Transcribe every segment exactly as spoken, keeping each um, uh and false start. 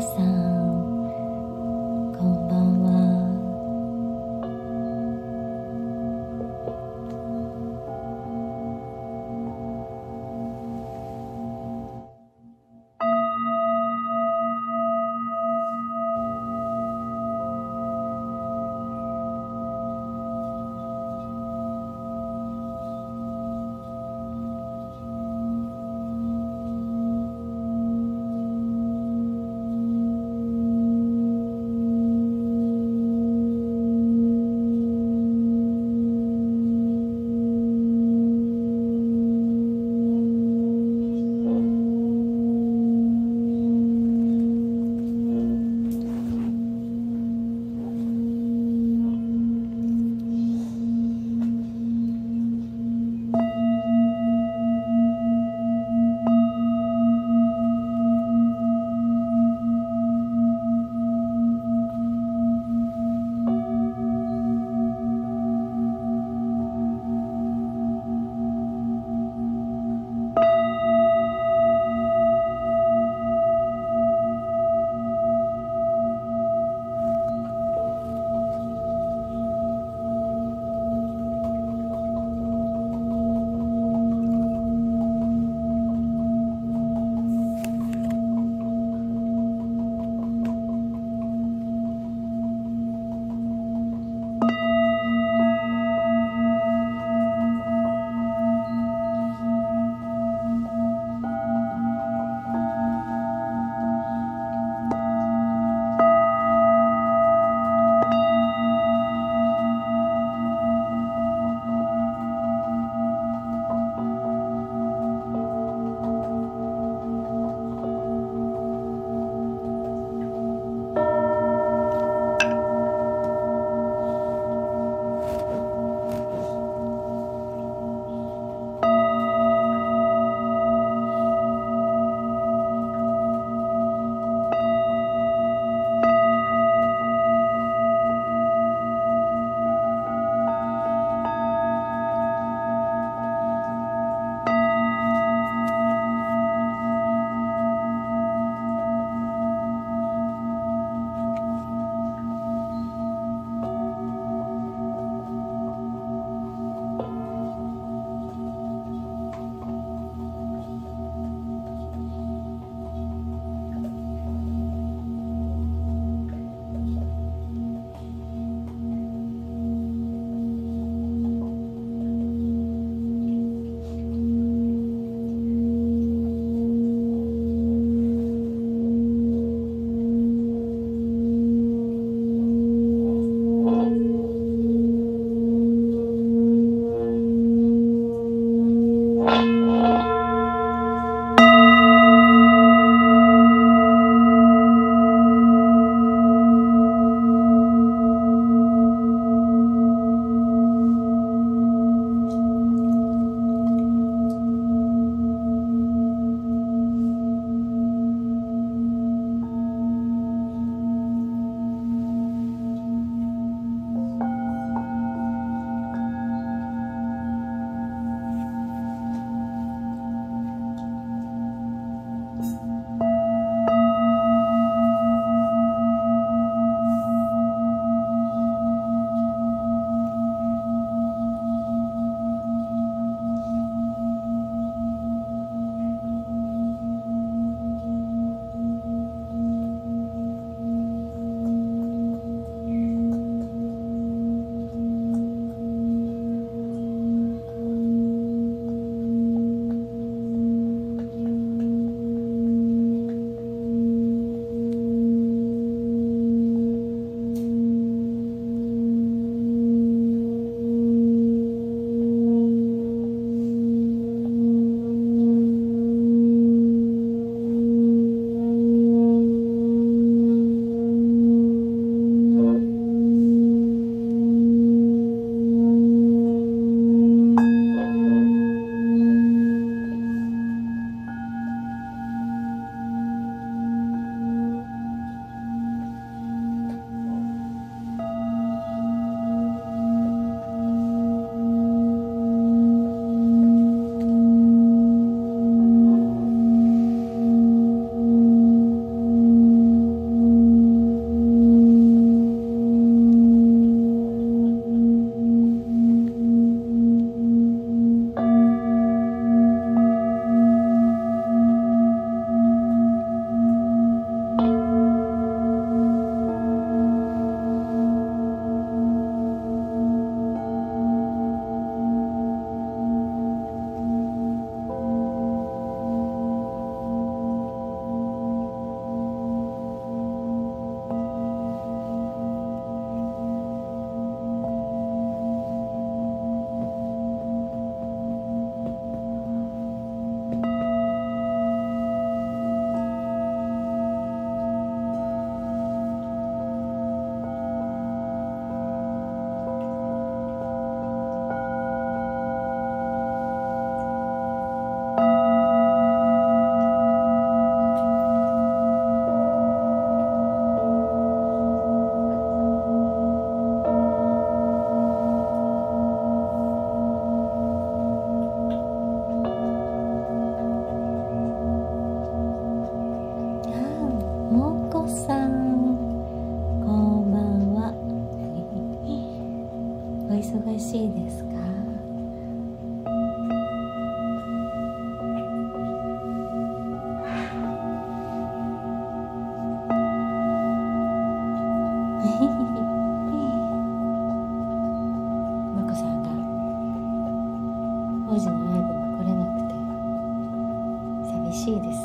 さん、こんばんは。しいですよ。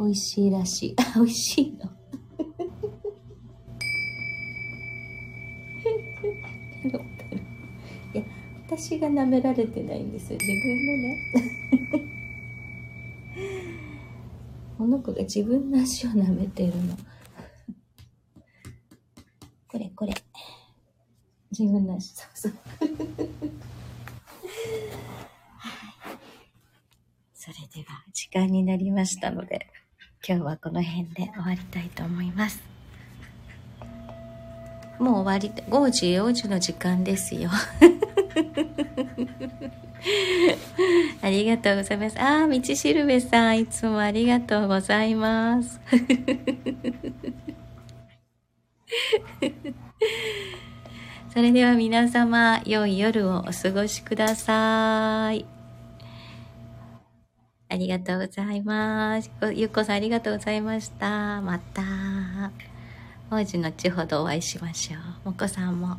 美味しいらしい。あ、美味しいの。いや、私が舐められてないんですよ。自分のね。この子が自分の足を舐めてるの。これこれ。自分の足。そうそう。それでは時間になりましたので。今日はこの辺で終わりたいと思います。もう終わり、ごじよじの時間ですよ。ありがとうございます。ああ、道しるべさん、いつもありがとうございます。それでは皆様、良い夜をお過ごしください。ありがとうございます。ゆっこさんありがとうございました。また。王子のちほどお会いしましょう。もこさんも。